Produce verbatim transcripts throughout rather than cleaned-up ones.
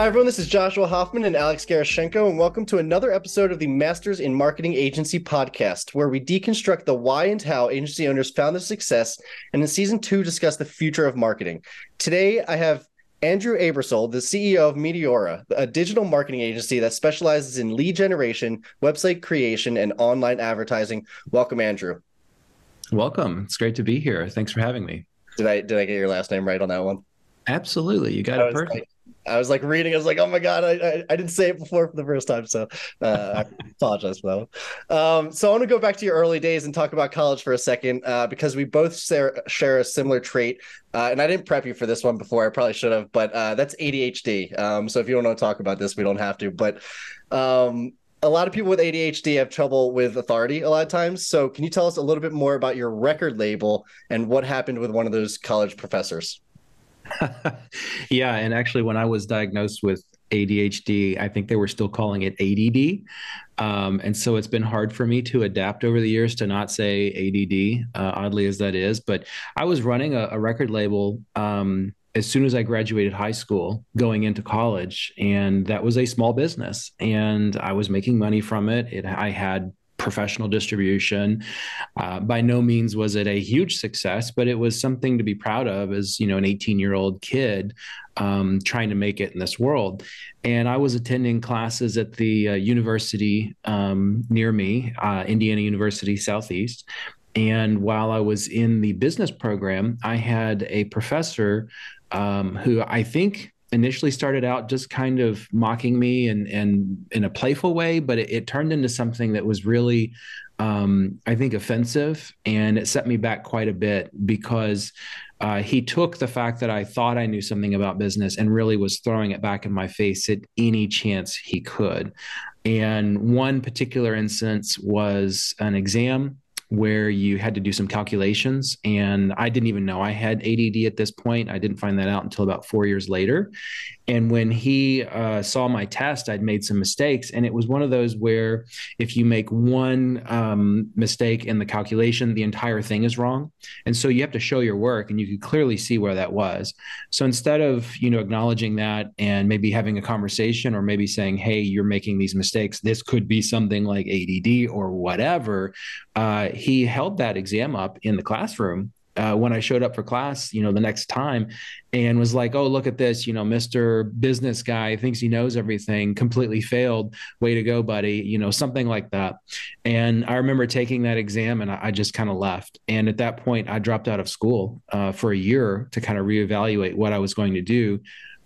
Hi, everyone. This is Joshua Hoffman and Alex Garyshenko, and welcome to another episode of the Masters in Marketing Agency Podcast, where we deconstruct the why and how agency owners found their success, and in season two, discuss the future of marketing. Today, I have Andrew Aebersold, the C E O of Mediaura, a digital marketing agency that specializes in lead generation, website creation, and online advertising. Welcome, Andrew. Welcome. It's great to be here. Thanks for having me. Did I did I get your last name right on that one? Absolutely. You got it perfect. Like, I was like reading. I was like, oh my God, I I, I didn't say it before for the first time. So uh, I apologize for that one. Um, so I want to go back to your early days and talk about college for a second, uh, because we both share, share a similar trait. Uh, and I didn't prep you for this one before. I probably should have, but uh, that's A D H D. Um, so if you don't want to talk about this, we don't have to. But um, a lot of people with A D H D have trouble with authority a lot of times. So can you tell us a little bit more about your record label and what happened with one of those college professors? Yeah. And actually, when I was diagnosed with A D H D, I think they were still calling it A D D. Um, and so it's been hard for me to adapt over the years to not say A D D, uh, oddly as that is. But I was running a, a record label um, as soon as I graduated high school, going into college. And that was a small business. And I was making money from it. it I had professional distribution. Uh, by no means was it a huge success, but it was something to be proud of as, you know, an eighteen year old kid um, trying to make it in this world. And I was attending classes at the uh, university um, near me, uh, Indiana University Southeast. And while I was in the business program, I had a professor um, who I think initially started out just kind of mocking me and, and in a playful way, but it, it turned into something that was really, um, I think, offensive. And it set me back quite a bit because uh, he took the fact that I thought I knew something about business and really was throwing it back in my face at any chance he could. And one particular instance was an exam where you had to do some calculations. And I didn't even know I had A D D at this point. I didn't find that out until about four years later. And when he uh, saw my test, I'd made some mistakes. And it was one of those where if you make one um, mistake in the calculation, the entire thing is wrong. And so you have to show your work, and you could clearly see where that was. So instead of, you know, acknowledging that and maybe having a conversation or maybe saying, hey, you're making these mistakes, this could be something like A D D or whatever, uh, he held that exam up in the classroom uh, when I showed up for class, you know, the next time, and was like, oh, look at this, you know, Mister Business Guy thinks he knows everything, completely failed. Way to go, buddy. You know, something like that. And I remember taking that exam and I, I just kind of left. And at that point, I dropped out of school uh, for a year to kind of reevaluate what I was going to do,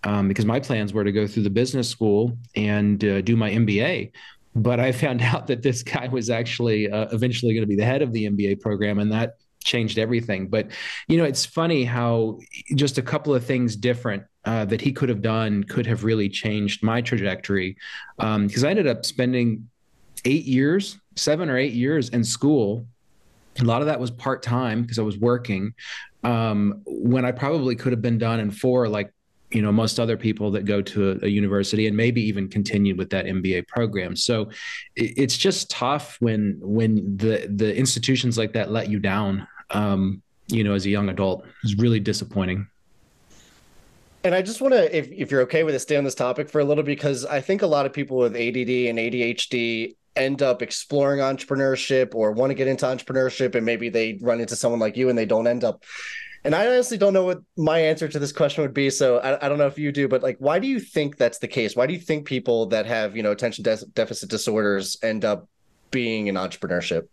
um, because my plans were to go through the business school and uh, do my M B A. But I found out that this guy was actually uh, eventually going to be the head of the M B A program, and that changed everything. But, you know, it's funny how just a couple of things different uh, that he could have done could have really changed my trajectory, um, because I ended up spending eight years, seven or eight years in school. A lot of that was part-time because I was working, um, when I probably could have been done in four, like, you know, most other people that go to a, a university, and maybe even continue with that M B A program. So it, it's just tough when when the the institutions like that let you down, um, you know, as a young adult. It's really disappointing. And I just want to, if, if you're okay with it, stay on this topic for a little, because I think a lot of people with A D D and A D H D end up exploring entrepreneurship or want to get into entrepreneurship, and maybe they run into someone like you and they don't end up. And I honestly don't know what my answer to this question would be. So I, I don't know if you do, but like, why do you think that's the case? Why do you think people that have, you know, attention de- deficit disorders end up being in entrepreneurship?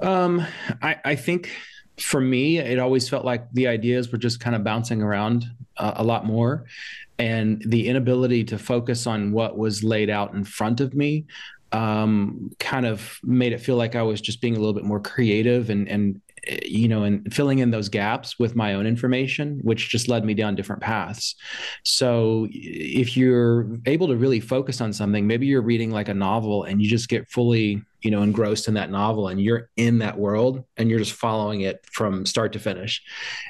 Um, I, I think for me, it always felt like the ideas were just kind of bouncing around uh, a lot more, and the inability to focus on what was laid out in front of me um, kind of made it feel like I was just being a little bit more creative and, and, you know, and filling in those gaps with my own information, which just led me down different paths. So if you're able to really focus on something, maybe you're reading like a novel and you just get fully, you know, engrossed in that novel, and you're in that world and you're just following it from start to finish.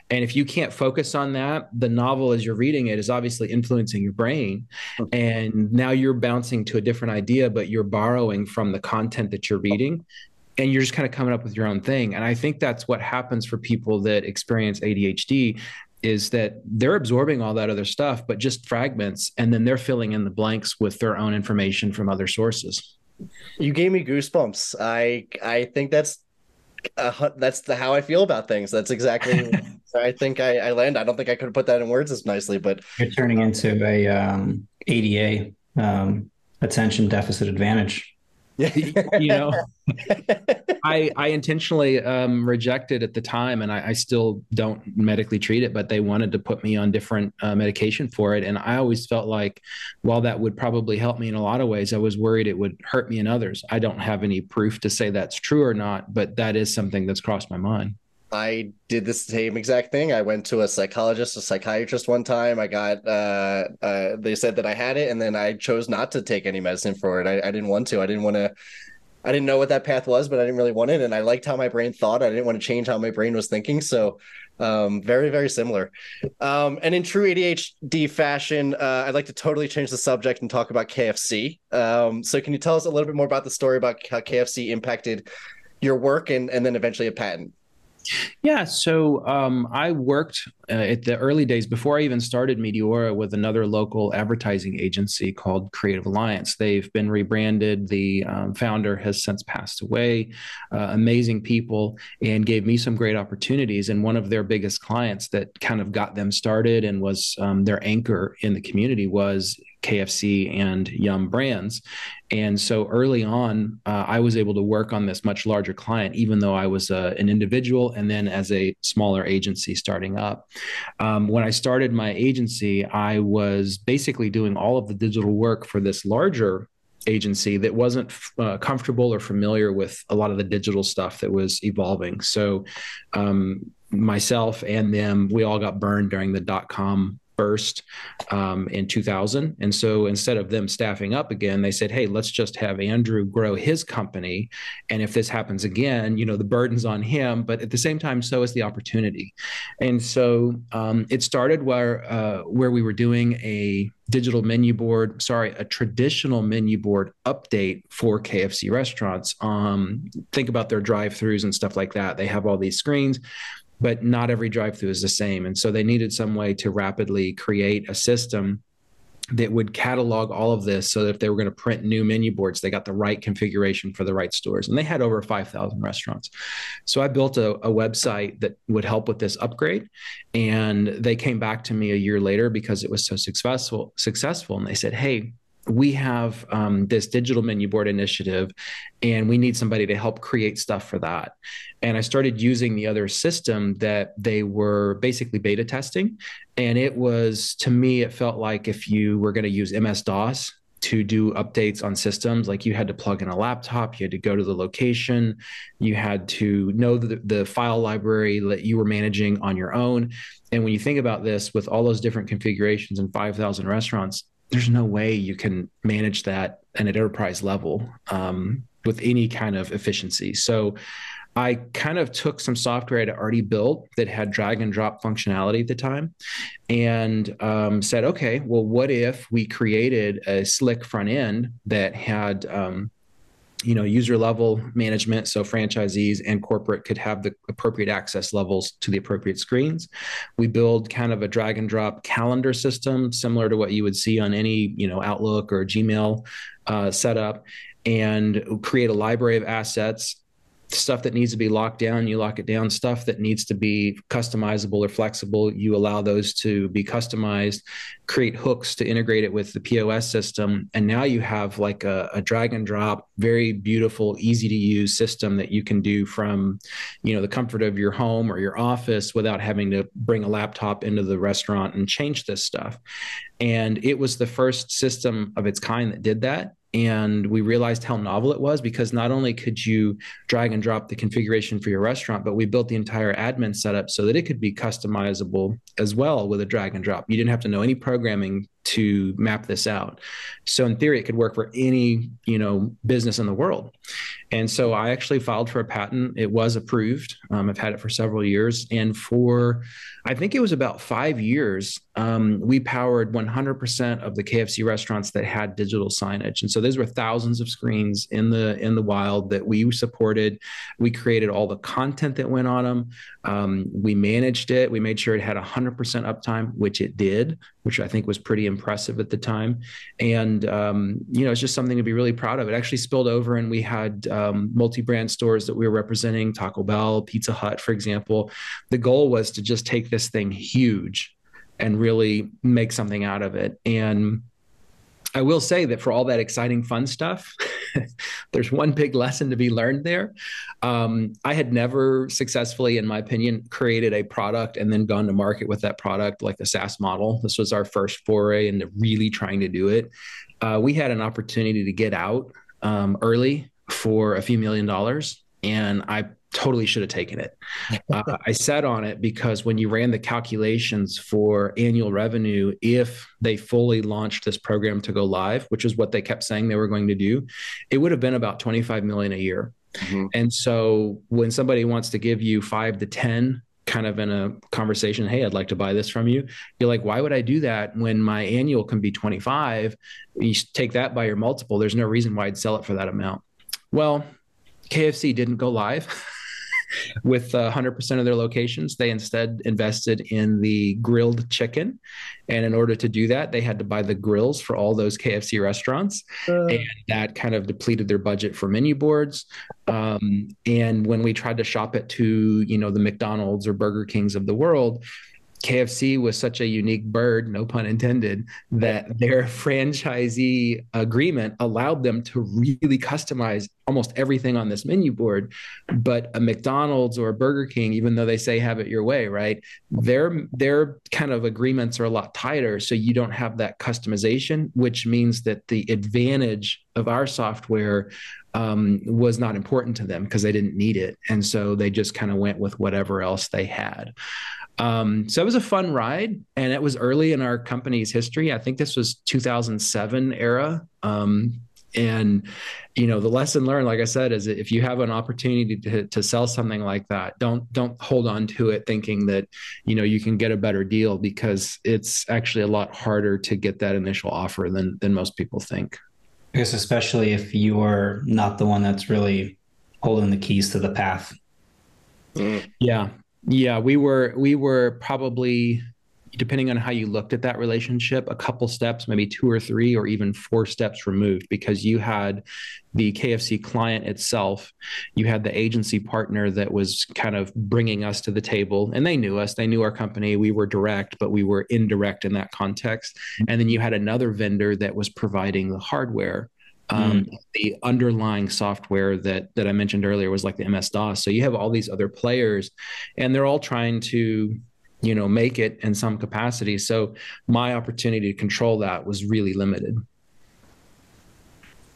And if you can't focus on that, the novel as you're reading it is obviously influencing your brain. And now you're bouncing to a different idea, but you're borrowing from the content that you're reading. And you're just kind of coming up with your own thing. And I think that's what happens for people that experience A D H D is that they're absorbing all that other stuff, but just fragments. And then they're filling in the blanks with their own information from other sources. You gave me goosebumps. I I think that's uh, that's the how I feel about things. That's exactly I think I, I land. I don't think I could have put that in words as nicely, but you're turning um, into a um, A D A, um, attention deficit advantage. You know, I I intentionally um, rejected at the time, and I, I still don't medically treat it, but they wanted to put me on different uh, medication for it. And I always felt like, while that would probably help me in a lot of ways, I was worried it would hurt me in others. I don't have any proof to say that's true or not, but that is something that's crossed my mind. I did the same exact thing. I went to a psychologist, a psychiatrist one time. I got, uh, uh, they said that I had it, and then I chose not to take any medicine for it. I, I didn't want to. I didn't want to, I didn't know what that path was, but I didn't really want it. And I liked how my brain thought. I didn't want to change how my brain was thinking. So um, very, very similar. Um, and in true A D H D fashion, uh, I'd like to totally change the subject and talk about K F C. Um, so can you tell us a little bit more about the story about how K F C impacted your work and, and then eventually a patent? Yeah. So um, I worked uh, at the early days before I even started Mediaura with another local advertising agency called Creative Alliance. They've been rebranded. The um, founder has since passed away. Uh, amazing people, and gave me some great opportunities. And one of their biggest clients that kind of got them started and was um, their anchor in the community was K F C and Yum! Brands. And so early on, uh, I was able to work on this much larger client, even though I was uh, an individual and then as a smaller agency starting up. Um, when I started my agency, I was basically doing all of the digital work for this larger agency that wasn't uh, comfortable or familiar with a lot of the digital stuff that was evolving. So um, myself and them, we all got burned during the dot-com burst um, in two thousand. And so instead of them staffing up again, they said, hey, let's just have Andrew grow his company. And if this happens again, you know, the burden's on him, but at the same time, so is the opportunity. And so um, it started where, uh, where we were doing a digital menu board, sorry, a traditional menu board update for K F C restaurants. Um, think about their drive-thrus and stuff like that. They have all these screens, but not every drive-through is the same. And so they needed some way to rapidly create a system that would catalog all of this so that if they were going to print new menu boards, they got the right configuration for the right stores. And they had over five thousand restaurants. So I built a, a website that would help with this upgrade. And they came back to me a year later because it was so successful. successful. And they said, hey, we have um, this digital menu board initiative, and we need somebody to help create stuff for that. And I started using the other system that they were basically beta testing. And it was, to me, it felt like if you were going to use M S DOS to do updates on systems, like you had to plug in a laptop, you had to go to the location, you had to know the, the file library that you were managing on your own. And when you think about this, with all those different configurations and five thousand restaurants, there's no way you can manage that at an enterprise level um, with any kind of efficiency. So I kind of took some software I'd already built that had drag and drop functionality at the time and um, said, okay, well, what if we created a slick front end that had um, you know, user level management, so franchisees and corporate could have the appropriate access levels to the appropriate screens. We build kind of a drag and drop calendar system, similar to what you would see on any, you know, Outlook or Gmail uh, setup, and create a library of assets. Stuff that needs to be locked down, you lock it down. Stuff that needs to be customizable or flexible, you allow those to be customized, create hooks to integrate it with the P O S system. And now you have like a, a drag and drop, very beautiful, easy to use system that you can do from, you know, the comfort of your home or your office without having to bring a laptop into the restaurant and change this stuff. And it was the first system of its kind that did that. And we realized how novel it was because not only could you drag and drop the configuration for your restaurant, but we built the entire admin setup so that it could be customizable as well with a drag and drop. You didn't have to know any programming to map this out. So in theory, it could work for any, you know, business in the world. And so I actually filed for a patent. It was approved. Um, I've had it for several years. And for, I think it was about five years, um, we powered one hundred percent of the K F C restaurants that had digital signage. And so those were thousands of screens in the, in the wild that we supported. We created all the content that went on them. Um, we managed it. We made sure it had one hundred percent uptime, which it did, which I think was pretty impressive at the time. And, um, you know, it's just something to be really proud of. It actually spilled over, and we had um, multi-brand stores that we were representing, Taco Bell, Pizza Hut, for example. The goal was to just take this thing huge and really make something out of it. And I will say that for all that exciting, fun stuff, there's one big lesson to be learned there. Um, I had never successfully, in my opinion, created a product and then gone to market with that product like the SaaS model. This was our first foray into really trying to do it. Uh, we had an opportunity to get out um, early for a few million dollars, and I totally should have taken it. Uh, I sat on it because when you ran the calculations for annual revenue, if they fully launched this program to go live, which is what they kept saying they were going to do, it would have been about twenty-five million a year. Mm-hmm. And so when somebody wants to give you five to ten, kind of in a conversation, hey, I'd like to buy this from you, you're like, why would I do that when my annual can be twenty-five? You take that by your multiple. There's no reason why I'd sell it for that amount. Well, K F C didn't go live with one hundred percent of their locations. They instead invested in the grilled chicken. And in order to do that, they had to buy the grills for all those K F C restaurants. Uh, and that kind of depleted their budget for menu boards. Um, and when we tried to shop it to, you know, the McDonald's or Burger Kings of the world, K F C was such a unique bird, no pun intended, that their franchisee agreement allowed them to really customize almost everything on this menu board. But a McDonald's or a Burger King, even though they say have it your way, right, their their kind of agreements are a lot tighter. So you don't have that customization, which means that the advantage of our software um, was not important to them because they didn't need it. And so they just kind of went with whatever else they had. Um, so it was a fun ride, and it was early in our company's history. I think this was two thousand seven era. Um, and, you know, the lesson learned, like I said, is if you have an opportunity to, to sell something like that, don't, don't hold on to it thinking that, you know, you can get a better deal, because it's actually a lot harder to get that initial offer than, than most people think. I guess, especially if you are not the one that's really holding the keys to the path. Yeah. Yeah, we were we were probably, depending on how you looked at that relationship, a couple steps, maybe two or three or even four steps removed, because you had the K F C client itself, you had the agency partner that was kind of bringing us to the table, and they knew us, they knew our company, we were direct, but we were indirect in that context. And then you had another vendor that was providing the hardware. Um, mm. The underlying software that that I mentioned earlier was like the M S DOS. So you have all these other players, and they're all trying to, you know, make it in some capacity. So my opportunity to control that was really limited.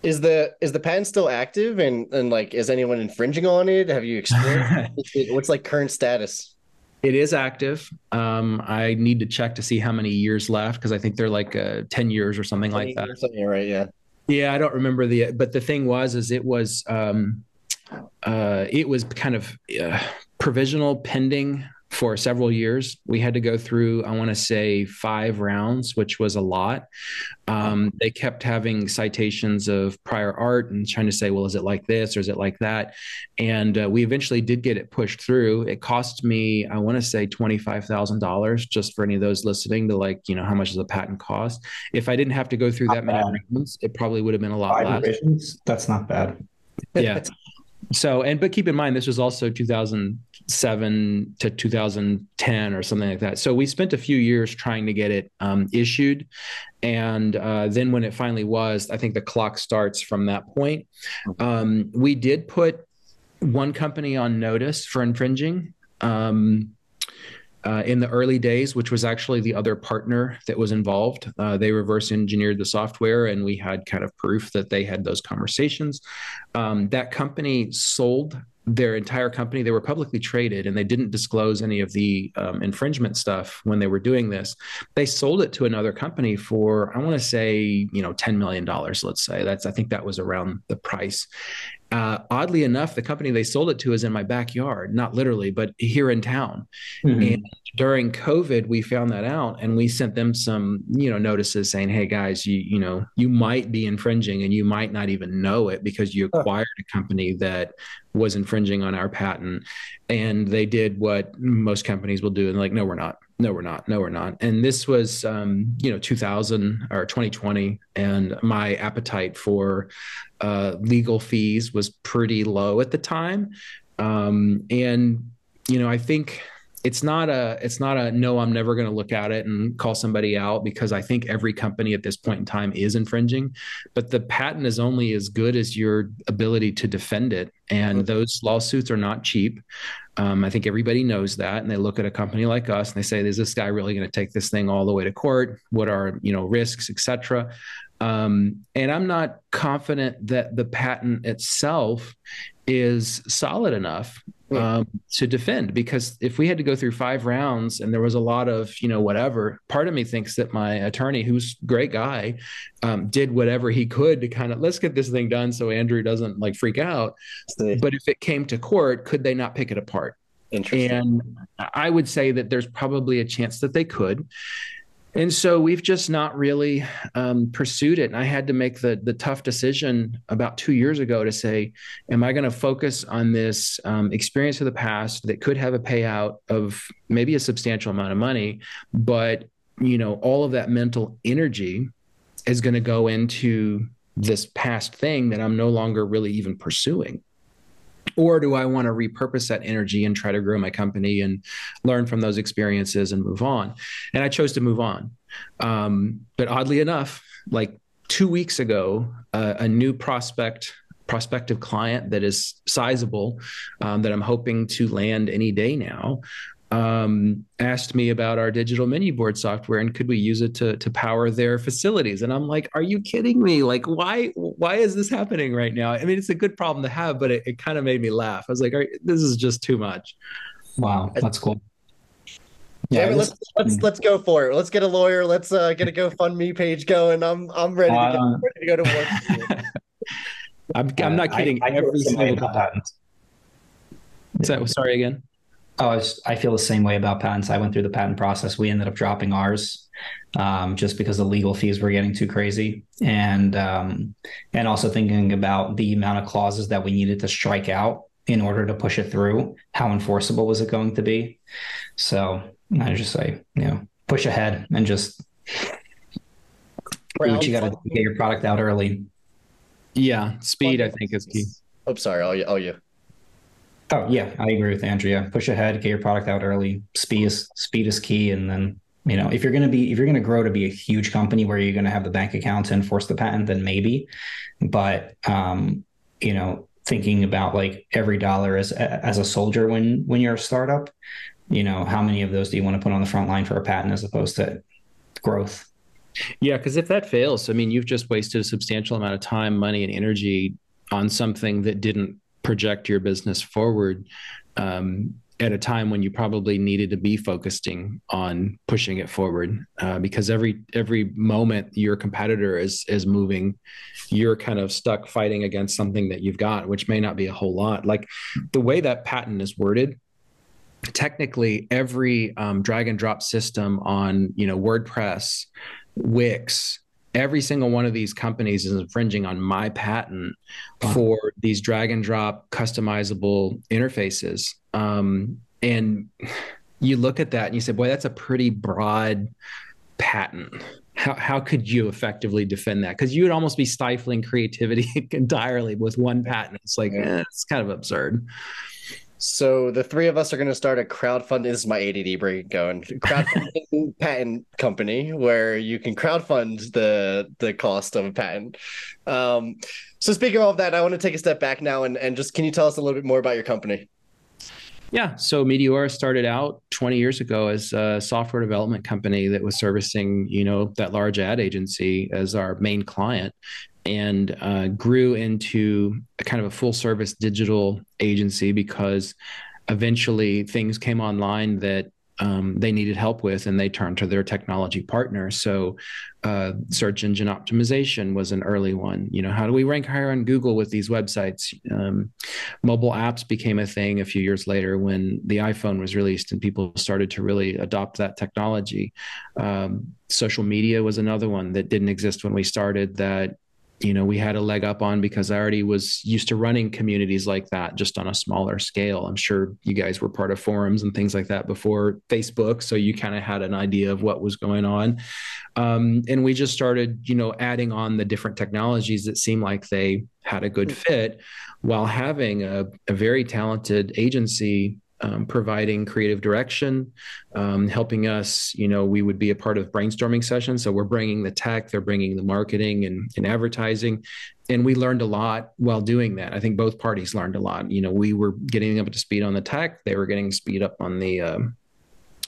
Is the is the patent still active, and and like is anyone infringing on it? Have you experienced it? What's like current status? It is active. Um, I need to check to see how many years left, because I think they're like uh, ten years or something like that. Something, right? Yeah. Yeah, I don't remember the, but the thing was, is it was, um, uh, it was kind of uh, provisional pending for several years. We had to go through, I want to say five rounds, which was a lot. Um, they kept having citations of prior art and trying to say, well, is it like this or is it like that? And uh, we eventually did get it pushed through. It cost me, I want to say twenty-five thousand dollars, just for any of those listening to like, you know, how much does a patent cost? If I didn't have to go through that many rounds, it probably would have been a lot less. Five revisions? That's not bad. Yeah. So, and, but keep in mind, this was also two thousand seven to two thousand ten or something like that. So we spent a few years trying to get it um, issued. And uh, then when it finally was, I think the clock starts from that point. Um, we did put one company on notice for infringing um, uh, in the early days, which was actually the other partner that was involved. Uh, they reverse engineered the software, and we had kind of proof that they had those conversations. Um, that company sold their entire company. They were publicly traded and they didn't disclose any of the um, infringement stuff when they were doing this. They sold it to another company for, I want to say, you know, ten million dollars, let's say. That's, I think that was around the price. Uh, oddly enough, the company they sold it to is in my backyard, not literally, but here in town. Mm-hmm. And during COVID, we found that out and we sent them some, you know, notices saying, hey guys, you, you know, you might be infringing and you might not even know it because you acquired a company that was infringing on our patent. And they did what most companies will do. And like, no, we're not. No, we're not. No, we're not. And this was, um, you know, two thousand or twenty twenty. And my appetite for uh, legal fees was pretty low at the time. Um, and, you know, I think it's not a, it's not a, no, I'm never going to look at it and call somebody out, because I think every company at this point in time is infringing, but the patent is only as good as your ability to defend it. And those lawsuits are not cheap. Um, I think everybody knows that. And they look at a company like us and they say, is this guy really going to take this thing all the way to court? What are, you know, risks, et cetera. Um, and I'm not confident that the patent itself is solid enough um, to defend, because if we had to go through five rounds and there was a lot of, you know, whatever, part of me thinks that my attorney, who's a great guy, um, did whatever he could to kind of, let's get this thing done so Andrew doesn't like freak out. But if it came to court, could they not pick it apart? Interesting. And I would say that there's probably a chance that they could. And so we've just not really um, pursued it. And I had to make the the tough decision about two years ago to say, am I going to focus on this um, experience of the past that could have a payout of maybe a substantial amount of money, but you know, all of that mental energy is going to go into this past thing that I'm no longer really even pursuing? Or do I want to repurpose that energy and try to grow my company and learn from those experiences and move on? And I chose to move on. Um, but oddly enough, like two weeks ago, uh, a new prospect, prospective client that is sizable, um, that I'm hoping to land any day now, um, asked me about our digital menu board software and could we use it to, to power their facilities? And I'm like, are you kidding me? Like, why, why is this happening right now? I mean, it's a good problem to have, but it, it kind of made me laugh. I was like, all right, this is just too much. Wow. That's cool. Yeah, David, let's, let's, let's go for it. Let's get a lawyer. Let's uh, get a GoFundMe page going. I'm, I'm ready, uh, to, get, I'm ready to go to work. I'm, I'm not kidding. I, I Every single time. So, sorry again. Oh, I, was, I feel the same way about patents. I went through the patent process. We ended up dropping ours um, just because the legal fees were getting too crazy. And um, and also thinking about the amount of clauses that we needed to strike out in order to push it through. How enforceable was it going to be? So I just say, you know, push ahead and just do what you got to do to get your product out early. Yeah. Speed, I think, is key. Oh, sorry. Oh, yeah. Oh, yeah. Oh yeah, I agree with Andrea. Push ahead, get your product out early. Speed is speed is key, and then you know if you're going to be if you're going to grow to be a huge company where you're going to have the bank account to enforce the patent, then maybe. But um, you know, thinking about like every dollar as as a soldier when when you're a startup, you know, how many of those do you want to put on the front line for a patent as opposed to growth? Yeah, because if that fails, I mean, you've just wasted a substantial amount of time, money, and energy on something that didn't project your business forward um, at a time when you probably needed to be focusing on pushing it forward, uh, because every every moment your competitor is is moving, you're kind of stuck fighting against something that you've got, which may not be a whole lot. Like the way that patent is worded, technically every um, drag and drop system on you know WordPress, Wix, every single one of these companies is infringing on my patent for these drag and drop customizable interfaces. Um, and you look at that and you say, boy, that's a pretty broad patent. How, how could you effectively defend that? Because you would almost be stifling creativity entirely with one patent. It's like, eh, it's kind of absurd. So the three of us are going to start a crowdfunding. This is my A D D brain going. Crowdfunding patent company where you can crowdfund the the cost of a patent. Um, so speaking of that, I want to take a step back now and, and just, can you tell us a little bit more about your company? Yeah. So Mediaura started out twenty years ago as a software development company that was servicing, you know, that large ad agency as our main client, and uh, grew into a kind of a full service digital agency because eventually things came online that um, they needed help with, and they turned to their technology partner. So uh, search engine optimization was an early one. You know, how do we rank higher on Google with these websites? Um, mobile apps became a thing a few years later when the iPhone was released and people started to really adopt that technology. Um, social media was another one that didn't exist when we started that, you know, we had a leg up on because I already was used to running communities like that, just on a smaller scale. I'm sure you guys were part of forums and things like that before Facebook, so you kind of had an idea of what was going on. Um, and we just started, you know, adding on the different technologies that seemed like they had a good fit, while having a, a very talented agency Um, providing creative direction, um, helping us, you know, we would be a part of brainstorming sessions. So we're bringing the tech, they're bringing the marketing and, and advertising. And we learned a lot while doing that. I think both parties learned a lot. You know, we were getting up to speed on the tech. They were getting speed up on the uh,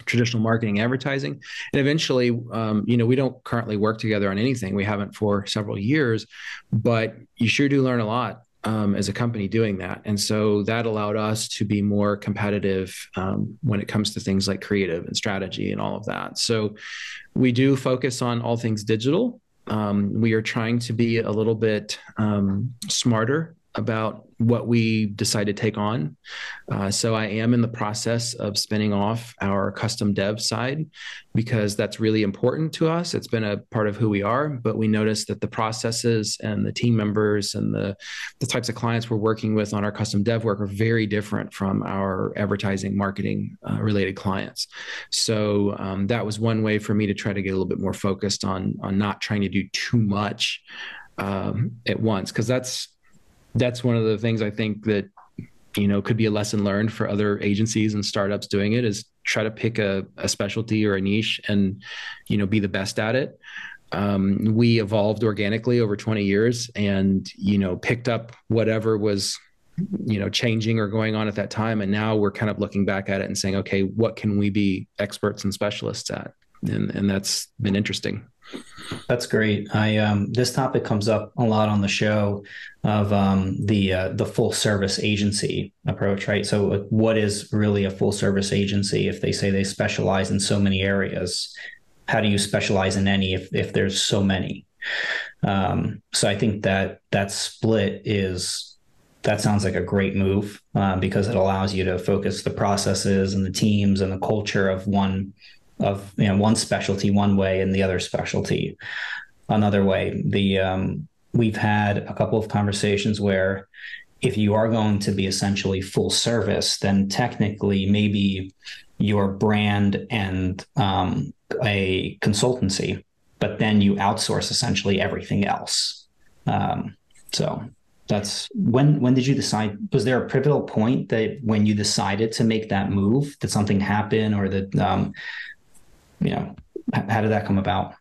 traditional marketing advertising. And eventually, um, you know, we don't currently work together on anything. We haven't for several years, but you sure do learn a lot Um, as a company doing that. And so that allowed us to be more competitive um, when it comes to things like creative and strategy and all of that. So we do focus on all things digital. Um, we are trying to be a little bit um, smarter about what we decide to take on. Uh, so I am in the process of spinning off our custom dev side because that's really important to us. It's been a part of who we are, but we noticed that the processes and the team members and the, the types of clients we're working with on our custom dev work are very different from our advertising, marketing uh, related clients. So um, that was one way for me to try to get a little bit more focused on, on not trying to do too much um, at once, because that's That's one of the things I think that, you know, could be a lesson learned for other agencies and startups doing it, is try to pick a, a specialty or a niche and, you know, be the best at it. Um, we evolved organically over twenty years and, you know, picked up whatever was, you know, changing or going on at that time. And now we're kind of looking back at it and saying, okay, what can we be experts and specialists at? And, and that's been interesting. That's great. I um, this topic comes up a lot on the show of um, the uh, the full service agency approach, right? So what is really a full service agency if they say they specialize in so many areas? How do you specialize in any if, if there's so many? Um, so I think that that split is that sounds like a great move uh, because it allows you to focus the processes and the teams and the culture of one of you know one specialty one way and the other specialty another way. The um, we've had a couple of conversations where if you are going to be essentially full service, then technically maybe your brand and um, a consultancy, but then you outsource essentially everything else. Um, so that's when when did you decide? Was there a pivotal point that when you decided to make that move? Did something happen, or that? Um, You know, how did that come about?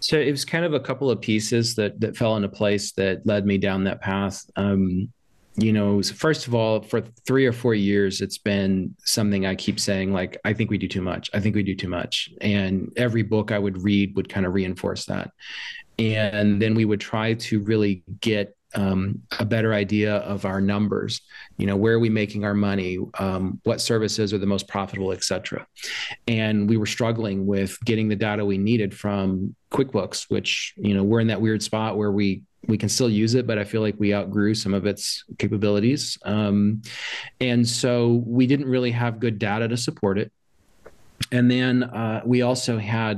So it was kind of a couple of pieces that that fell into place that led me down that path. Um, you know, so first of all, for three or four years, it's been something I keep saying, like, I think we do too much. I think we do too much. And every book I would read would kind of reinforce that. And then we would try to really get Um, a better idea of our numbers, you know, where are we making our money, um, what services are the most profitable, et cetera. And we were struggling with getting the data we needed from QuickBooks, which, you know, we're in that weird spot where we we can still use it, but I feel like we outgrew some of its capabilities. Um, and so we didn't really have good data to support it. And then uh, we also had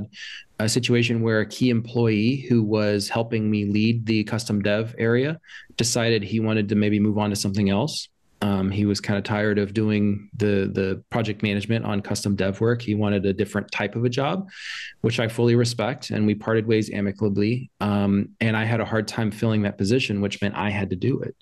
a situation where a key employee who was helping me lead the custom dev area decided he wanted to maybe move on to something else. Um, he was kind of tired of doing the the project management on custom dev work. He wanted a different type of a job, which I fully respect. And we parted ways amicably. Um, and I had a hard time filling that position, which meant I had to do it.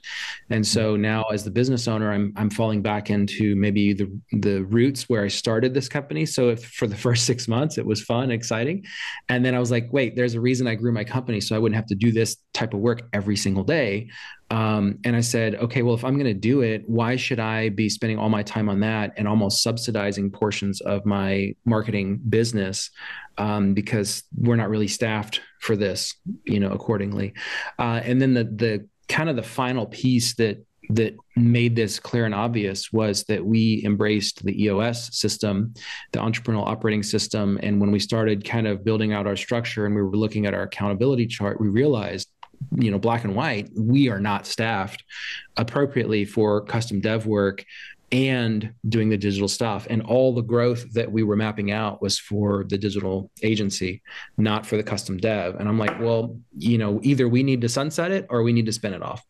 And so now as the business owner, I'm I'm falling back into maybe the, the roots where I started this company. So if, for the first six months, it was fun, exciting. And then I was like, wait, there's a reason I grew my company, so I wouldn't have to do this type of work every single day. Um, and I said, okay, well, if I'm going to do it, why should I be spending all my time on that and almost subsidizing portions of my marketing business? Um, because we're not really staffed for this, you know, accordingly. Uh, and then the, the kind of the final piece that, that made this clear and obvious was that we embraced the E O S system, the entrepreneurial operating system. And when we started kind of building out our structure and we were looking at our accountability chart, we realized, you know, black and white, we are not staffed appropriately for custom dev work and doing the digital stuff. And all the growth that we were mapping out was for the digital agency, not for the custom dev. And I'm like, well, you know, either we need to sunset it or we need to spin it off.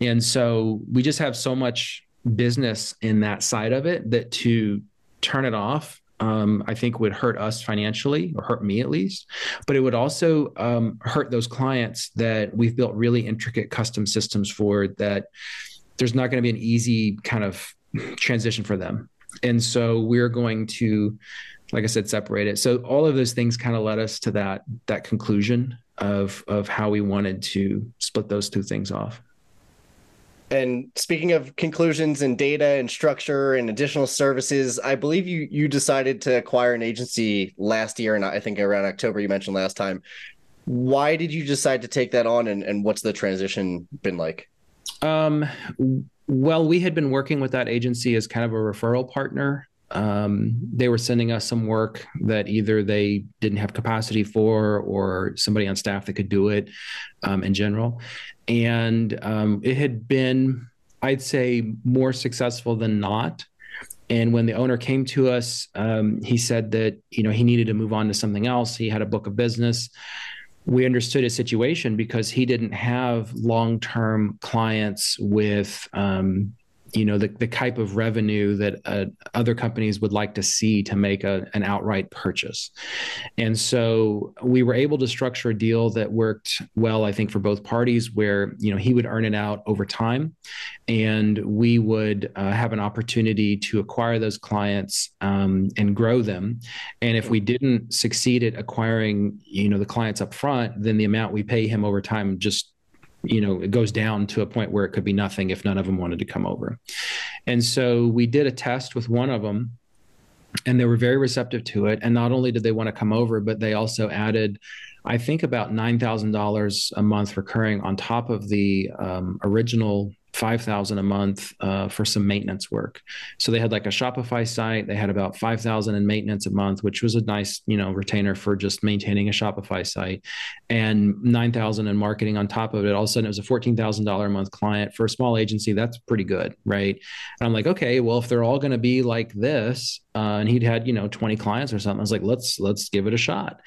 And so we just have so much business in that side of it that to turn it off, um, I think would hurt us financially, or hurt me at least, but it would also um, hurt those clients that we've built really intricate custom systems for, that there's not going to be an easy kind of transition for them. And so we're going to, like I said, separate it. So all of those things kind of led us to that, that conclusion of, of how we wanted to split those two things off. And speaking of conclusions and data and structure and additional services, I believe you, you decided to acquire an agency last year. And I think around October, you mentioned last time. Why did you decide to take that on, and, and what's the transition been like? Um, Well, we had been working with that agency as kind of a referral partner. Um, they were sending us some work that either they didn't have capacity for, or somebody on staff that could do it um, in general. And um, it had been, I'd say, more successful than not. And when the owner came to us, um, he said that, you know, he needed to move on to something else. He had a book of business. We understood his situation because he didn't have long-term clients with, um, you know, the, the type of revenue that uh, other companies would like to see to make a, an outright purchase. And so we were able to structure a deal that worked well, I think, for both parties, where, you know, he would earn it out over time and we would uh, have an opportunity to acquire those clients um, and grow them. And if we didn't succeed at acquiring, you know, the clients up front, then the amount we pay him over time just, you know, it goes down to a point where it could be nothing if none of them wanted to come over. And so we did a test with one of them, and they were very receptive to it. And not only did they want to come over, but they also added, I think, about nine thousand dollars a month recurring on top of the um, original five thousand dollars a month uh, for some maintenance work. So they had like a Shopify site. They had about five thousand dollars in maintenance a month, which was a nice, you know, retainer for just maintaining a Shopify site, and nine thousand dollars in marketing on top of it. All of a sudden it was a fourteen thousand dollars a month client for a small agency. That's pretty good, right? And I'm like, okay, well, if they're all going to be like this, uh, and he'd had, you know, twenty clients or something, I was like, let's, let's give it a shot.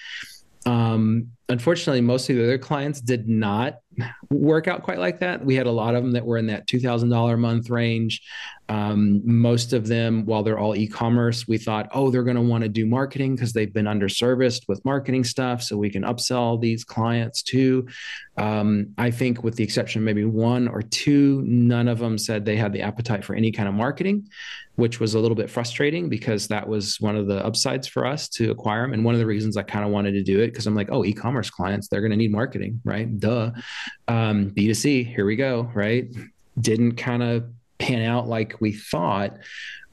Um, unfortunately, most of the other clients did not work out quite like that. We had a lot of them that were in that two thousand dollars a month range. Um, most of them, while they're all e-commerce, we thought, oh, they're going to want to do marketing because they've been underserviced with marketing stuff. So we can upsell these clients too. Um, I think with the exception of maybe one or two, none of them said they had the appetite for any kind of marketing, which was a little bit frustrating because that was one of the upsides for us to acquire them. And one of the reasons I kind of wanted to do it, because I'm like, oh, e-commerce clients, they're going to need marketing, right? Duh. Um, B two C, here we go, right? Didn't kind of pan out like we thought.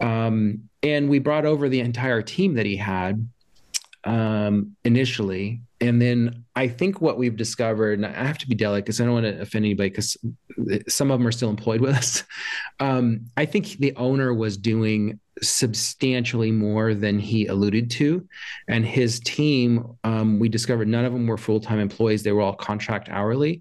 Um, and we brought over the entire team that he had um, initially. And then I think what we've discovered, and I have to be delicate because I don't want to offend anybody because some of them are still employed with us. Um, I think the owner was doing substantially more than he alluded to. And his team, um, we discovered none of them were full-time employees. They were all contract hourly.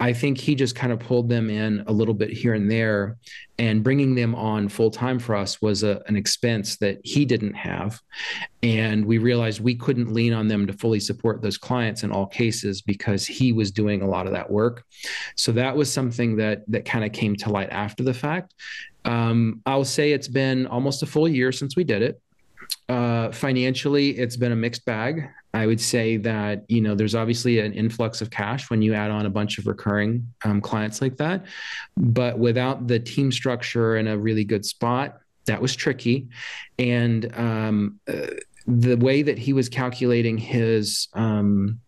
I think he just kind of pulled them in a little bit here and there, and bringing them on full-time for us was a, an expense that he didn't have. And we realized we couldn't lean on them to fully support those clients in all cases because he was doing a lot of that work. So that was something that, that kind of came to light after the fact. Um, I'll say it's been almost a full year since we did it. Uh, financially, it's been a mixed bag. I would say that, you know, there's obviously an influx of cash when you add on a bunch of recurring um, clients like that, but without the team structure in a really good spot, that was tricky. And, um, uh, the way that he was calculating his, um,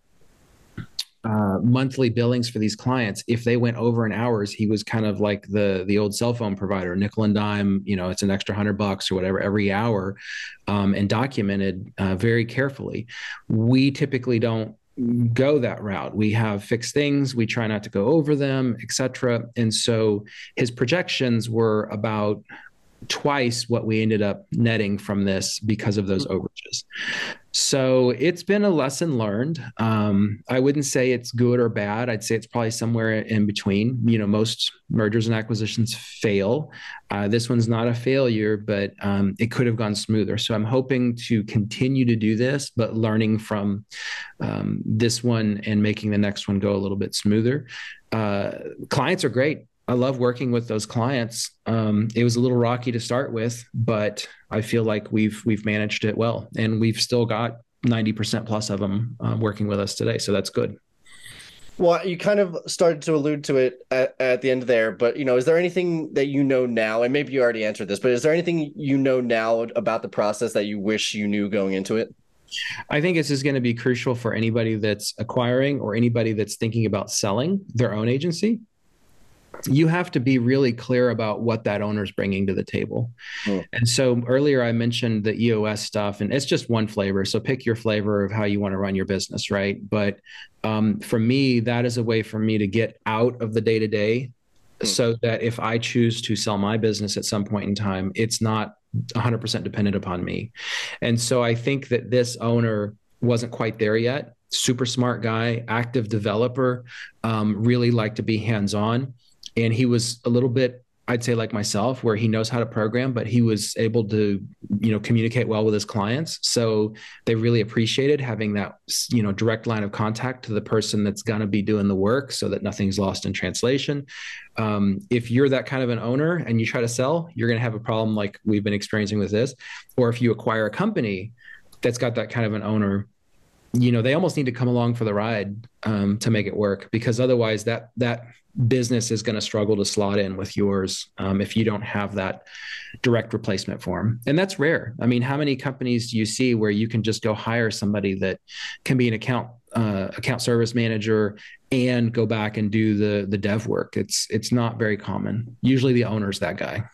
uh, monthly billings for these clients. If they went over in hours, he was kind of like the the old cell phone provider, nickel and dime, you know, it's an extra hundred bucks or whatever every hour, um, and documented uh, very carefully. We typically don't go that route. We have fixed things. We try not to go over them, et cetera. And so his projections were about twice what we ended up netting from this because of those overages. So it's been a lesson learned. Um, I wouldn't say it's good or bad. I'd say it's probably somewhere in between. You know, most mergers and acquisitions fail. Uh, this one's not a failure, but um, it could have gone smoother. So I'm hoping to continue to do this, but learning from um, this one and making the next one go a little bit smoother. Uh, clients are great. I love working with those clients. Um, it was a little rocky to start with, but I feel like we've we've managed it well, and we've still got ninety percent plus of them uh, working with us today. So that's good. Well, you kind of started to allude to it at, at the end there, but you know, is there anything that you know now, and maybe you already answered this, but is there anything you know now about the process that you wish you knew going into it? I think this is going to be crucial for anybody that's acquiring or anybody that's thinking about selling their own agency. You have to be really clear about what that owner is bringing to the table. Oh. And so earlier I mentioned the E O S stuff, and it's just one flavor. So pick your flavor of how you want to run your business, right? But um, for me, that is a way for me to get out of the day-to-day oh. so that if I choose to sell my business at some point in time, it's not one hundred percent dependent upon me. And so I think that this owner wasn't quite there yet. Super smart guy, active developer, um, really liked to be hands-on. And he was a little bit, I'd say like myself, where he knows how to program, but he was able to, you know, communicate well with his clients. So they really appreciated having that, you know, direct line of contact to the person that's going to be doing the work so that nothing's lost in translation. Um, if you're that kind of an owner and you try to sell, you're going to have a problem like we've been experiencing with this. Or if you acquire a company that's got that kind of an owner, you know, they almost need to come along for the ride um, to make it work, because otherwise that that business is going to struggle to slot in with yours um, if you don't have that direct replacement for them. And that's rare. I mean, how many companies do you see where you can just go hire somebody that can be an account uh, account service manager and go back and do the the dev work? It's it's not very common. Usually the owner's that guy.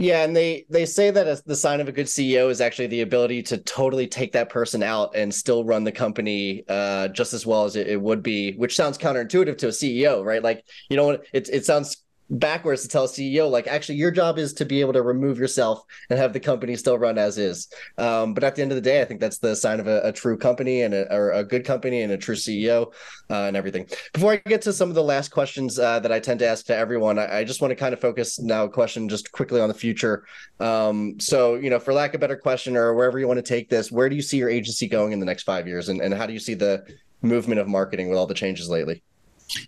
Yeah, and they they say that the sign of a good C E O is actually the ability to totally take that person out and still run the company uh, just as well as it, it would be, which sounds counterintuitive to a C E O, right? Like, you know, it it sounds backwards to tell a C E O, like, actually, your job is to be able to remove yourself and have the company still run as is. Um, but at the end of the day, I think that's the sign of a, a true company and a, or a good company and a true C E O uh, and everything. Before I get to some of the last questions uh, that I tend to ask to everyone, I, I just want to kind of focus now a question just quickly on the future. Um, so, you know, for lack of a better question or wherever you want to take this, where do you see your agency going in the next five years? And, and how do you see the movement of marketing with all the changes lately?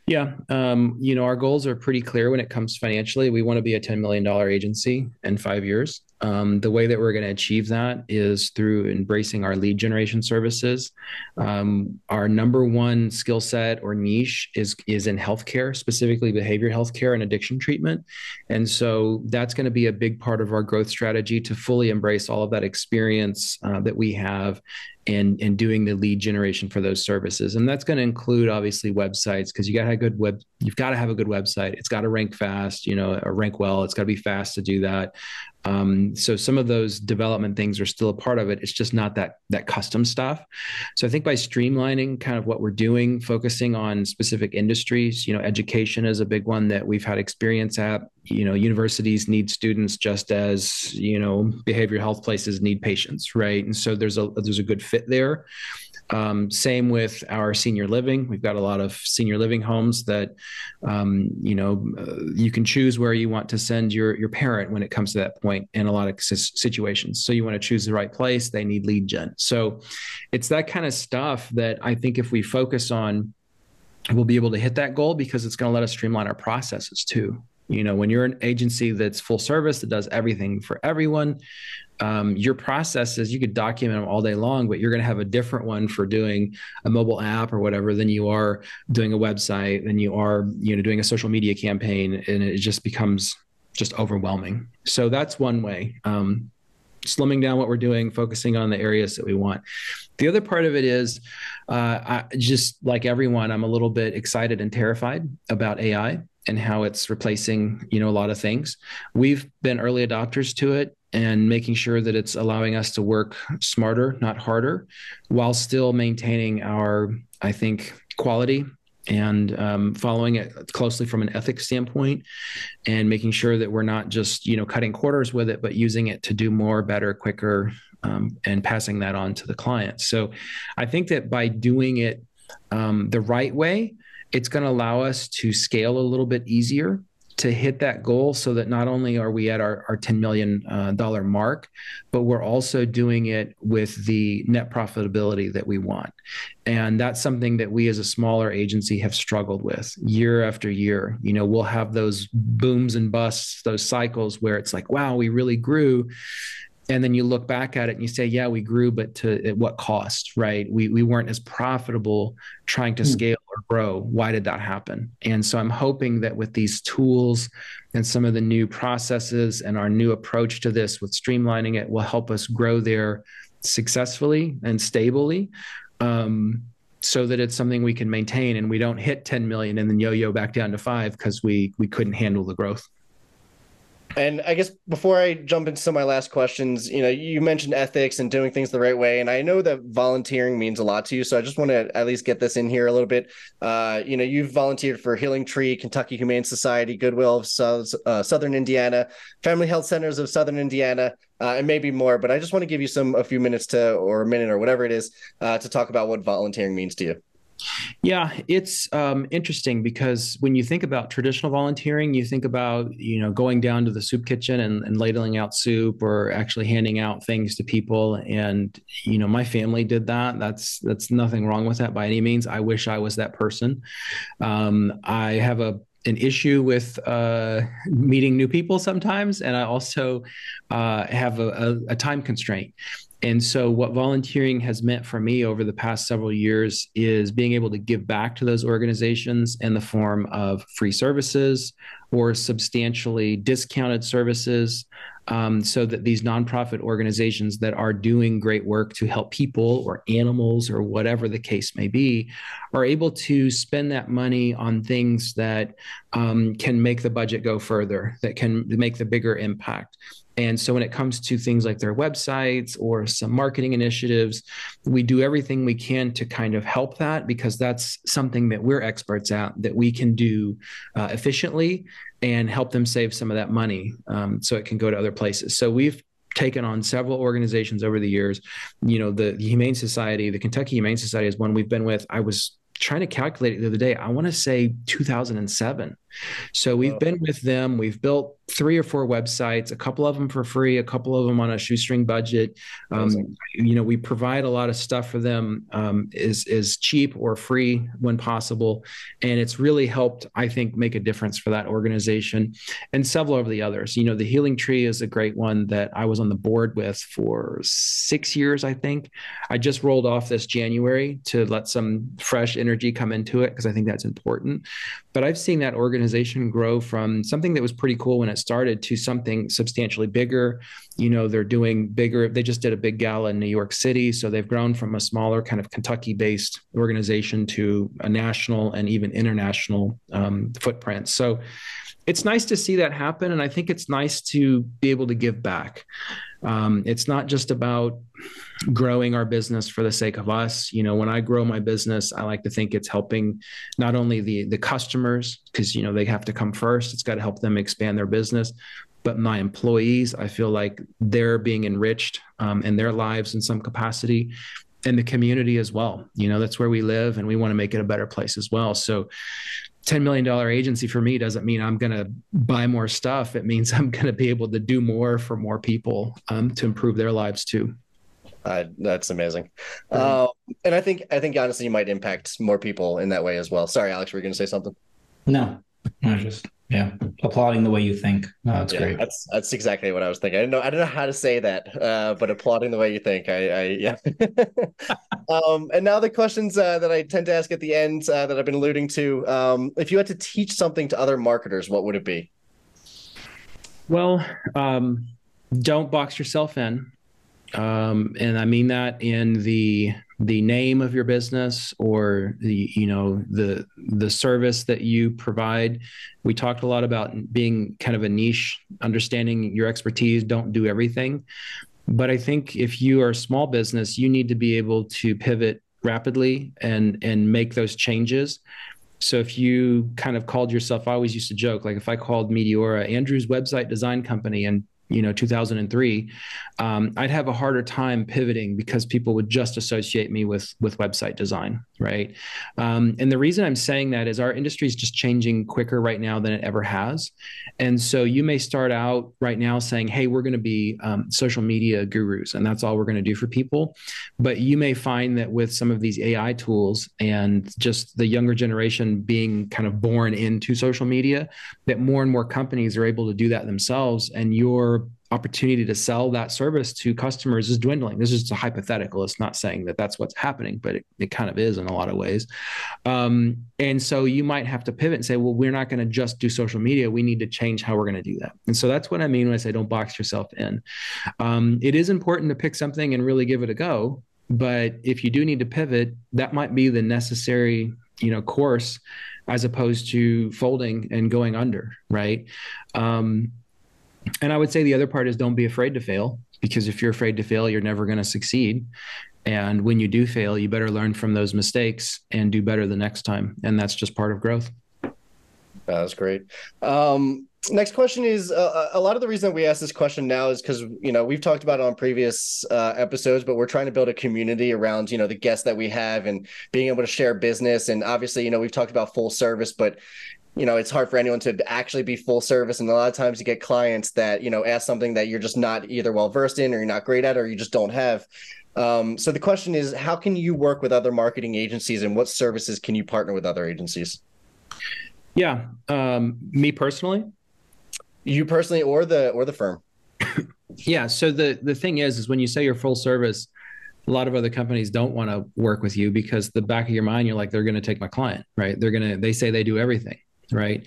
Yeah. Um, you know, our goals are pretty clear when it comes financially. We want to be a ten million dollars agency in five years. Um, the way that we're going to achieve that is through embracing our lead generation services. Um, our number one skill set or niche is, is in healthcare, specifically behavior healthcare and addiction treatment. And so that's going to be a big part of our growth strategy, to fully embrace all of that experience uh, that we have and, and doing the lead generation for those services. And that's going to include obviously websites, because you got to have a good web, you've got to have a good website. It's got to rank fast, you know, or rank well. It's got to be fast to do that. Um, so some of those development things are still a part of it. It's just not that, that custom stuff. So I think by streamlining kind of what we're doing, focusing on specific industries, you know, education is a big one that we've had experience at. You know, universities need students just as, you know, behavioral health places need patients, right? And so there's a, there's a good fit there. Um, same with our senior living. We've got a lot of senior living homes that, um, you know, uh, you can choose where you want to send your, your parent when it comes to that point in a lot of situations. So you want to choose the right place. They need lead gen. So it's that kind of stuff that I think if we focus on, we'll be able to hit that goal, because it's going to let us streamline our processes too. You know, when you're an agency that's full service, that does everything for everyone, um, your processes, you could document them all day long, but you're going to have a different one for doing a mobile app or whatever than you are doing a website, than you are, you know, doing a social media campaign, and it just becomes just overwhelming. So that's one way. Um, slimming down what we're doing, focusing on the areas that we want. The other part of it is, uh, I, just like everyone, I'm a little bit excited and terrified about A I and how it's replacing, you know, a lot of things. We've been early adopters to it and making sure that it's allowing us to work smarter, not harder, while still maintaining our, I think, quality and um, following it closely from an ethics standpoint and making sure that we're not just, you know, cutting quarters with it, but using it to do more, better, quicker, um, and passing that on to the client. So I think that by doing it um, the right way, it's going to allow us to scale a little bit easier to hit that goal, so that not only are we at our, our ten million dollars uh, mark, but we're also doing it with the net profitability that we want. And that's something that we as a smaller agency have struggled with year after year. You know, we'll have those booms and busts, those cycles where it's like, wow, we really grew. And then you look back at it and you say, yeah, we grew, but to at what cost, right? We we weren't as profitable trying to scale or grow. Why did that happen? And so I'm hoping that with these tools and some of the new processes and our new approach to this with streamlining it will help us grow there successfully and stably, um, so that it's something we can maintain and we don't hit ten million and then yo-yo back down to five because we we couldn't handle the growth. And I guess before I jump into some of my last questions, you know, you mentioned ethics and doing things the right way. And I know that volunteering means a lot to you. So I just want to at least get this in here a little bit. Uh, you know, you've volunteered for Healing Tree, Kentucky Humane Society, Goodwill of South, uh, Southern Indiana, Family Health Centers of Southern Indiana, uh, and maybe more. But I just want to give you some a few minutes to, or a minute or whatever it is, uh, to talk about what volunteering means to you. Yeah, it's um, interesting because when you think about traditional volunteering, you think about, you know, going down to the soup kitchen and, and ladling out soup or actually handing out things to people. And, you know, my family did that. That's that's nothing wrong with that by any means. I wish I was that person. Um, I have a an issue with uh, meeting new people sometimes. And I also uh, have a, a, a time constraint. And so what volunteering has meant for me over the past several years is being able to give back to those organizations in the form of free services or substantially discounted services, um, so that these nonprofit organizations that are doing great work to help people or animals or whatever the case may be are able to spend that money on things that um, can make the budget go further, that can make the bigger impact. And so when it comes to things like their websites or some marketing initiatives, we do everything we can to kind of help that, because that's something that we're experts at, that we can do uh, efficiently and help them save some of that money um, so it can go to other places. So we've taken on several organizations over the years. You know, the, the Humane Society, the Kentucky Humane Society is one we've been with. I was trying to calculate it the other day. I want to say two thousand seven. So we've been with them. We've built three or four websites, a couple of them for free, a couple of them on a shoestring budget. Um, you know, we provide a lot of stuff for them, um, is, is cheap or free when possible. And it's really helped, I think, make a difference for that organization and several of the others. You know, the Healing Tree is a great one that I was on the board with for six years, I think. I just rolled off this January to let some fresh energy come into it, because I think that's important. But I've seen that organization organization grow from something that was pretty cool when it started to something substantially bigger. You know, they're doing bigger. They just did a big gala in New York City. So they've grown from a smaller kind of Kentucky-based organization to a national and even international um, footprint. So it's nice to see that happen. And I think it's nice to be able to give back. Um, it's not just about growing our business for the sake of us. You know, when I grow my business, I like to think it's helping not only the, the customers, because, you know, they have to come first. It's got to help them expand their business. But my employees, I feel like they're being enriched um, in their lives in some capacity, and the community as well. You know, that's where we live, and we want to make it a better place as well. So ten million dollars agency for me doesn't mean I'm going to buy more stuff. It means I'm going to be able to do more for more people um, to improve their lives too. Uh, that's amazing. Mm-hmm. Uh, and I think, I think honestly, you might impact more people in that way as well. Sorry, Alex, were you going to say something? No, no, just, yeah. Applauding the way you think. No, that's yeah, great. That's, that's exactly what I was thinking. I didn't know, I didn't know how to say that, uh, but applauding the way you think, I, I yeah. um, and now the questions uh, that I tend to ask at the end uh, that I've been alluding to, um, if you had to teach something to other marketers, what would it be? Well, um, don't box yourself in. Um, and I mean that in the the name of your business or the, you know, the the service that you provide. We talked a lot about being kind of a niche, understanding your expertise, don't do everything. But I think if you are a small business, you need to be able to pivot rapidly and and make those changes. So if you kind of called yourself, I always used to joke, like if I called Mediaura, Andrew's website design company, and you know, two thousand three, um, I'd have a harder time pivoting because people would just associate me with, with website design, right? Um, and the reason I'm saying that is our industry is just changing quicker right now than it ever has. And so you may start out right now saying, hey, we're going to be um, social media gurus, and that's all we're going to do for people. But you may find that with some of these A I tools and just the younger generation being kind of born into social media, that more and more companies are able to do that themselves, and your opportunity to sell that service to customers is dwindling. This is just a hypothetical. It's not saying that that's what's happening, but it, it kind of is in a lot of ways. Um, and so you might have to pivot and say, well, we're not going to just do social media. We need to change how we're going to do that. And so that's what I mean when I say don't box yourself in. Um, it is important to pick something and really give it a go. But if you do need to pivot, that might be the necessary, you know, course, as opposed to folding and going under, right? Um, And I would say the other part is don't be afraid to fail, because if you're afraid to fail, you're never going to succeed. And when you do fail, you better learn from those mistakes and do better the next time. And that's just part of growth. That's great. Um, next question is uh, a lot of the reason that we ask this question now is because, you know, we've talked about it on previous uh, episodes, but we're trying to build a community around, you know, the guests that we have and being able to share business. And obviously, you know, we've talked about full service, but you know, it's hard for anyone to actually be full service. And a lot of times you get clients that, you know, ask something that you're just not either well versed in, or you're not great at, or you just don't have. Um, so the question is, how can you work with other marketing agencies, and what services can you partner with other agencies? Yeah. Um, me personally? You personally, or the, or the firm? Yeah. So the, the thing is, is when you say you're full service, a lot of other companies don't want to work with you because the back of your mind, you're like, they're going to take my client, right? They're going to, they say they do everything. Right.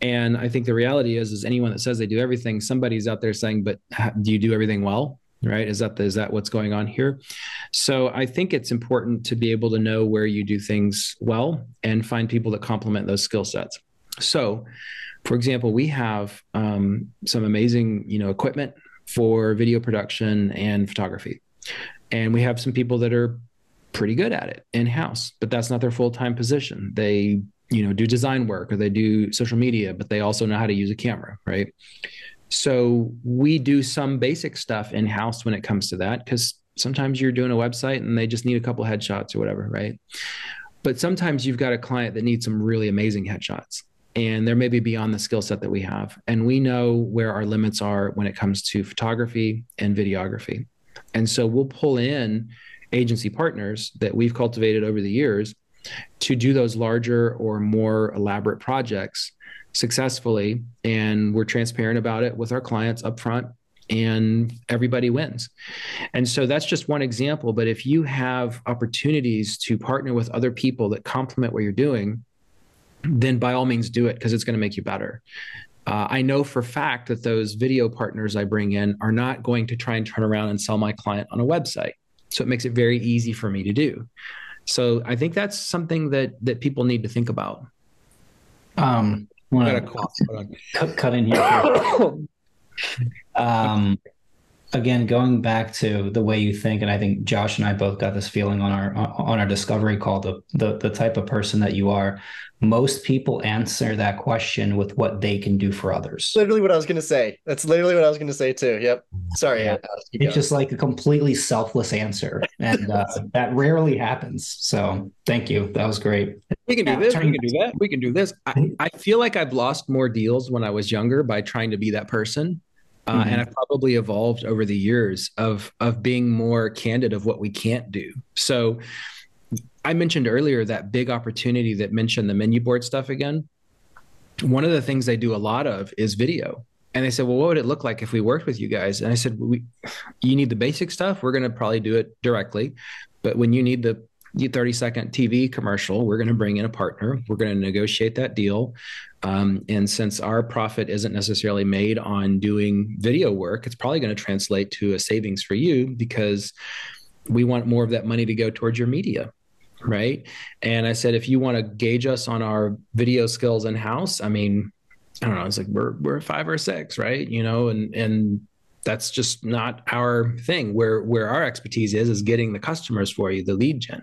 And I think the reality is, is anyone that says they do everything, somebody's out there saying, but do you do everything well? Right. Is that, the, is that what's going on here? So I think it's important to be able to know where you do things well and find people that complement those skill sets. So for example, we have um, some amazing, you know, equipment for video production and photography. And we have some people that are pretty good at it in-house, but that's not their full-time position. They you know, do design work, or they do social media, but they also know how to use a camera, right? So we do some basic stuff in-house when it comes to that, because sometimes you're doing a website and they just need a couple headshots or whatever, right? But sometimes you've got a client that needs some really amazing headshots, and they're maybe beyond the skill set that we have. And we know where our limits are when it comes to photography and videography. And so we'll pull in agency partners that we've cultivated over the years to do those larger or more elaborate projects successfully. And we're transparent about it with our clients up front, and everybody wins. And so that's just one example. But if you have opportunities to partner with other people that complement what you're doing, then by all means do it, because it's going to make you better. Uh, I know for a fact that those video partners I bring in are not going to try and turn around and sell my client on a website. So it makes it very easy for me to do. So I think that's something that that people need to think about. Um, I to cut, cut in here. um, again, going back to the way you think, and I think Josh and I both got this feeling on our on our discovery call, the the, the type of person that you are. Most people answer that question with what they can do for others. Literally what I was going to say. That's literally what I was going to say too. Yep. Sorry. Yeah. It's going. Just like a completely selfless answer. And uh, that rarely happens. So thank you. That was great. We can do now, this. We can do that. We can do this. I, I feel like I've lost more deals when I was younger by trying to be that person. Uh, mm-hmm. And I've probably evolved over the years of, of being more candid of what we can't do. So I mentioned earlier that big opportunity that mentioned the menu board stuff again. One of the things they do a lot of is video. And they said, well, what would it look like if we worked with you guys? And I said, we, you need the basic stuff. We're going to probably do it directly. But when you need the thirty second T V commercial, we're going to bring in a partner. We're going to negotiate that deal. Um, and since our profit isn't necessarily made on doing video work, it's probably going to translate to a savings for you because we want more of that money to go towards your media. Right. And I said, if you want to gauge us on our video skills in house, I mean, I don't know, it's like we're, we're five or six, right. You know, and, and that's just not our thing. Where, where our expertise is, is getting the customers for you, the lead gen.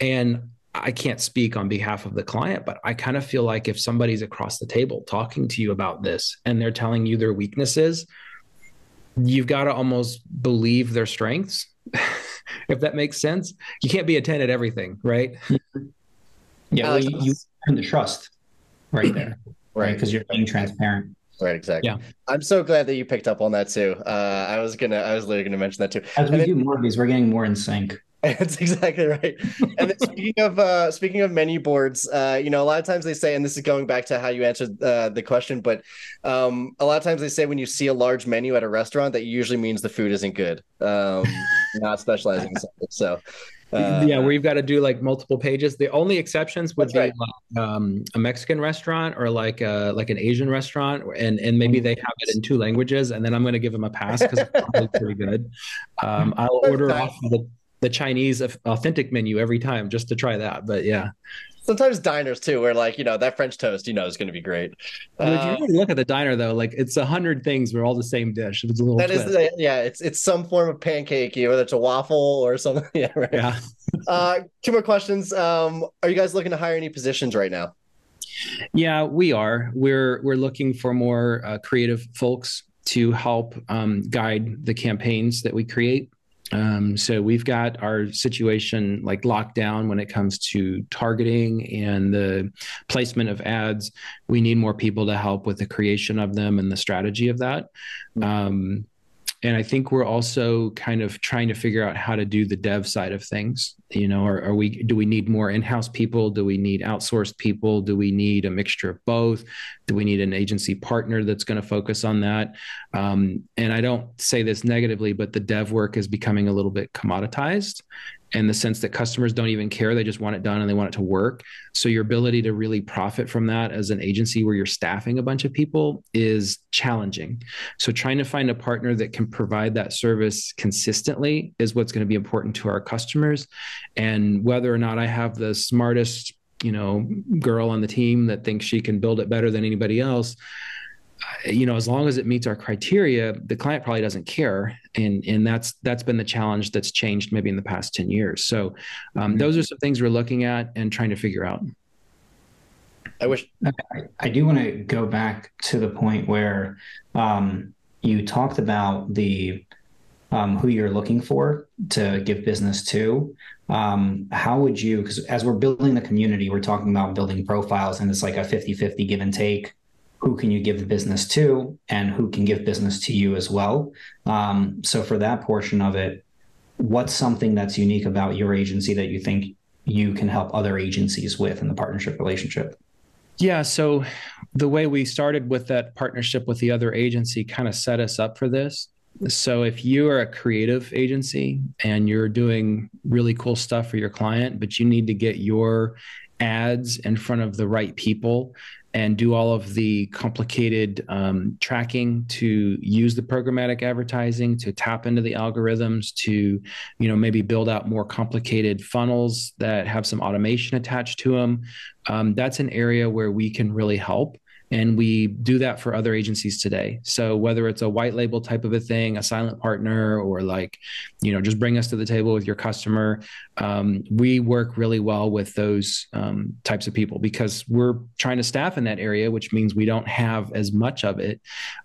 And I can't speak on behalf of the client, but I kind of feel like if somebody's across the table talking to you about this and they're telling you their weaknesses, you've got to almost believe their strengths. If that makes sense. You can't be a ten at everything, right? Yeah, well, you earn the trust right there, right? Because you're being transparent. Right, exactly. Yeah. I'm so glad that you picked up on that too. Uh, I was gonna, I was literally gonna mention that too. As we then, do more of these, we're getting more in sync. That's exactly right. And then speaking of uh, speaking of menu boards, uh, you know, a lot of times they say, and this is going back to how you answered uh, the question, but um, a lot of times they say when you see a large menu at a restaurant, that usually means the food isn't good. Um, not specializing in something. So. Uh, yeah, where you've got to do like multiple pages. The only exceptions would be right. like, um, a Mexican restaurant or like a, like an Asian restaurant, and and maybe they have it in two languages. And then I'm going to give them a pass because it's probably pretty good. Um, I'll order off the, the Chinese authentic menu every time just to try that. But yeah. Sometimes diners too, where like, you know, that French toast, you know, is going to be great. Well, if you really um, look at the diner though, like it's a hundred things. We're all the same dish. It's a little that twist. Is, yeah, it's it's some form of pancake, whether it's a waffle or something. Yeah, right. Yeah. uh, two more questions. Um, are you guys looking to hire any positions right now? Yeah, we are. We're we're looking for more uh, creative folks to help um, guide the campaigns that we create. Um, so we've got our situation like locked down when it comes to targeting and the placement of ads. We need more people to help with the creation of them and the strategy of that. Um, and I think we're also kind of trying to figure out how to do the dev side of things. You know, are, are we, do we need more in-house people? Do we need outsourced people? Do we need a mixture of both? Do we need an agency partner that's going to focus on that? Um, and I don't say this negatively, but the dev work is becoming a little bit commoditized in the sense that customers don't even care. They just want it done and they want it to work. So your ability to really profit from that as an agency where you're staffing a bunch of people is challenging. So trying to find a partner that can provide that service consistently is what's going to be important to our customers. And whether or not I have the smartest, you know, girl on the team that thinks she can build it better than anybody else, you know, as long as it meets our criteria, the client probably doesn't care. And, and that's, that's been the challenge that's changed maybe in the past ten years. So um, mm-hmm. those are some things we're looking at and trying to figure out. I wish I, I do want to go back to the point where um, you talked about the um, who you're looking for to give business to. Um, how would you, because as we're building the community, we're talking about building profiles, and it's like a fifty fifty give and take. Who can you give the business to and who can give business to you as well? Um, so for that portion of it, what's something that's unique about your agency that you think you can help other agencies with in the partnership relationship? Yeah. So the way we started with that partnership with the other agency kind of set us up for this. So if you are a creative agency and you're doing really cool stuff for your client, but you need to get your ads in front of the right people and do all of the complicated um, tracking to use the programmatic advertising, to tap into the algorithms, to, you know, maybe build out more complicated funnels that have some automation attached to them. Um, that's an area where we can really help. And we do that for other agencies today. So whether it's a white label type of a thing, a silent partner, or like, you know, just bring us to the table with your customer, um, we work really well with those um, types of people because we're trying to staff in that area, which means we don't have as much of it.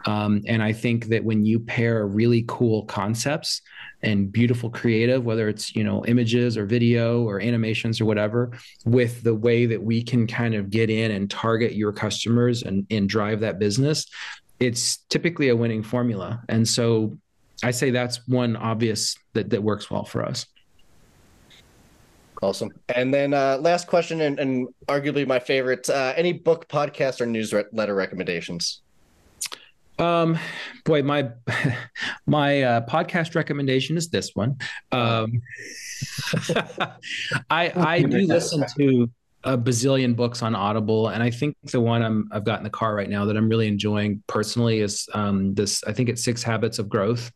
Um, and I think that when you pair really cool concepts and beautiful creative, whether it's, you know, images or video or animations or whatever, with the way that we can kind of get in and target your customers and, and drive that business, it's typically a winning formula. And so I say that's one obvious that, that works well for us. Awesome. And then uh, last question, and, and arguably my favorite, uh, any book, podcast, or newsletter recommendations? Um, boy, my my uh, podcast recommendation is this one. Um, I I do listen to a bazillion books on Audible, and I think the one I'm I've got in the car right now that I'm really enjoying personally is um, this. I think it's Six Habits of Growth.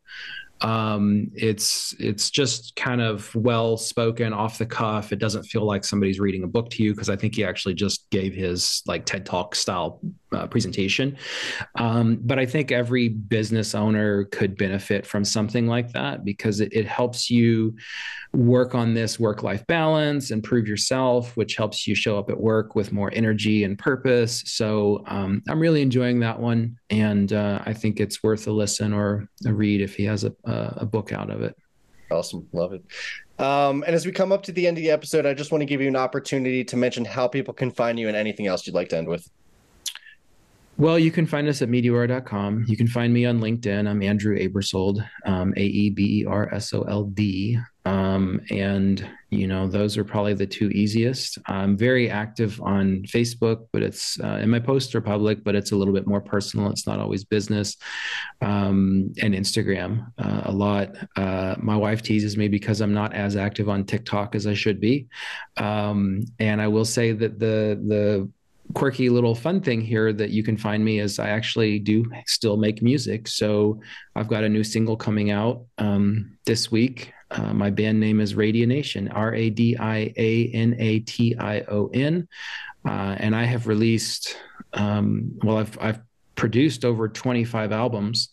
Um, it's, it's just kind of well-spoken, off the cuff. It doesn't feel like somebody's reading a book to you, 'cause I think he actually just gave his like TED Talk style uh, presentation. Um, but I think every business owner could benefit from something like that, because it, it helps you work on this work-life balance, improve yourself, which helps you show up at work with more energy and purpose. So, um, I'm really enjoying that one. And, uh, I think it's worth a listen or a read if he has a Uh, a book out of it. Awesome. Love it. Um, and as we come up to the end of the episode, I just want to give you an opportunity to mention how people can find you and anything else you'd like to end with. Well, you can find us at Mediaura dot com. You can find me on LinkedIn. I'm Andrew Aebersold, um, A E B E R S O L D. Um, and, you know, those are probably the two easiest. I'm very active on Facebook, but it's, uh, and my posts are public, but it's a little bit more personal. It's not always business. Um, and Instagram, uh, a lot. Uh, my wife teases me because I'm not as active on TikTok as I should be. Um, and I will say that the, the, quirky little fun thing here that you can find me is I actually do still make music. So I've got a new single coming out um, this week. Uh, my band name is Radianation, R A D I A N A T I O N. Uh, and I have released, um, well, I've, I've produced over twenty-five albums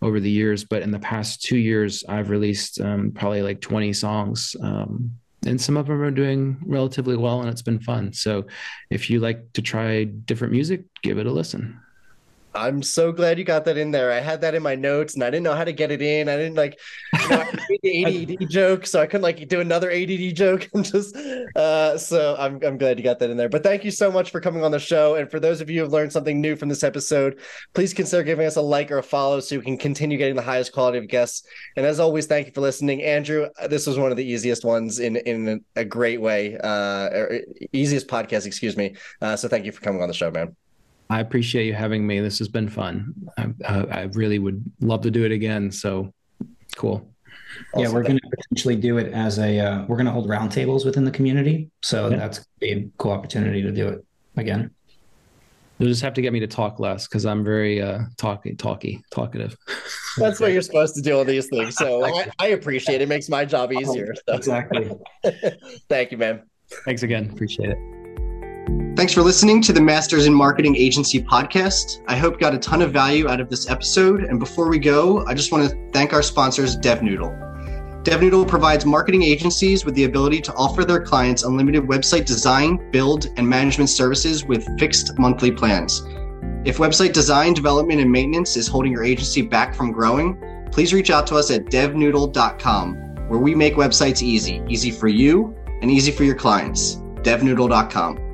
over the years, but in the past two years, I've released um, probably like twenty songs, um, and some of them are doing relatively well, and it's been fun. So if you like to try different music, give it a listen. I'm so glad you got that in there. I had that in my notes and I didn't know how to get it in. I didn't like, you know, I made the A D D joke, so I couldn't like do another A D D joke. And just, uh, so I'm, I'm glad you got that in there, but thank you so much for coming on the show. And for those of you who have learned something new from this episode, please consider giving us a like or a follow so we can continue getting the highest quality of guests. And as always, thank you for listening. Andrew, this was one of the easiest ones in, in a great way, uh, easiest podcast, excuse me. Uh, so thank you for coming on the show, man. I appreciate you having me. This has been fun. I, I, I really would love to do it again. So cool. Also, yeah, we're going to potentially do it as a, uh, we're going to hold roundtables within the community. So yeah. That's going to be a cool opportunity to do it again. You'll just have to get me to talk less because I'm very uh, talky, talky, talkative. That's what you're supposed to do on these things. So I, I appreciate it. It makes my job easier. So. Exactly. Thank you, man. Thanks again. Appreciate it. Thanks for listening to the Masters in Marketing Agency podcast. I hope you got a ton of value out of this episode. And before we go, I just want to thank our sponsors, DevNoodle. DevNoodle provides marketing agencies with the ability to offer their clients unlimited website design, build, and management services with fixed monthly plans. If website design, development, and maintenance is holding your agency back from growing, please reach out to us at dev noodle dot com, where we make websites easy, easy for you and easy for your clients. dev noodle dot com.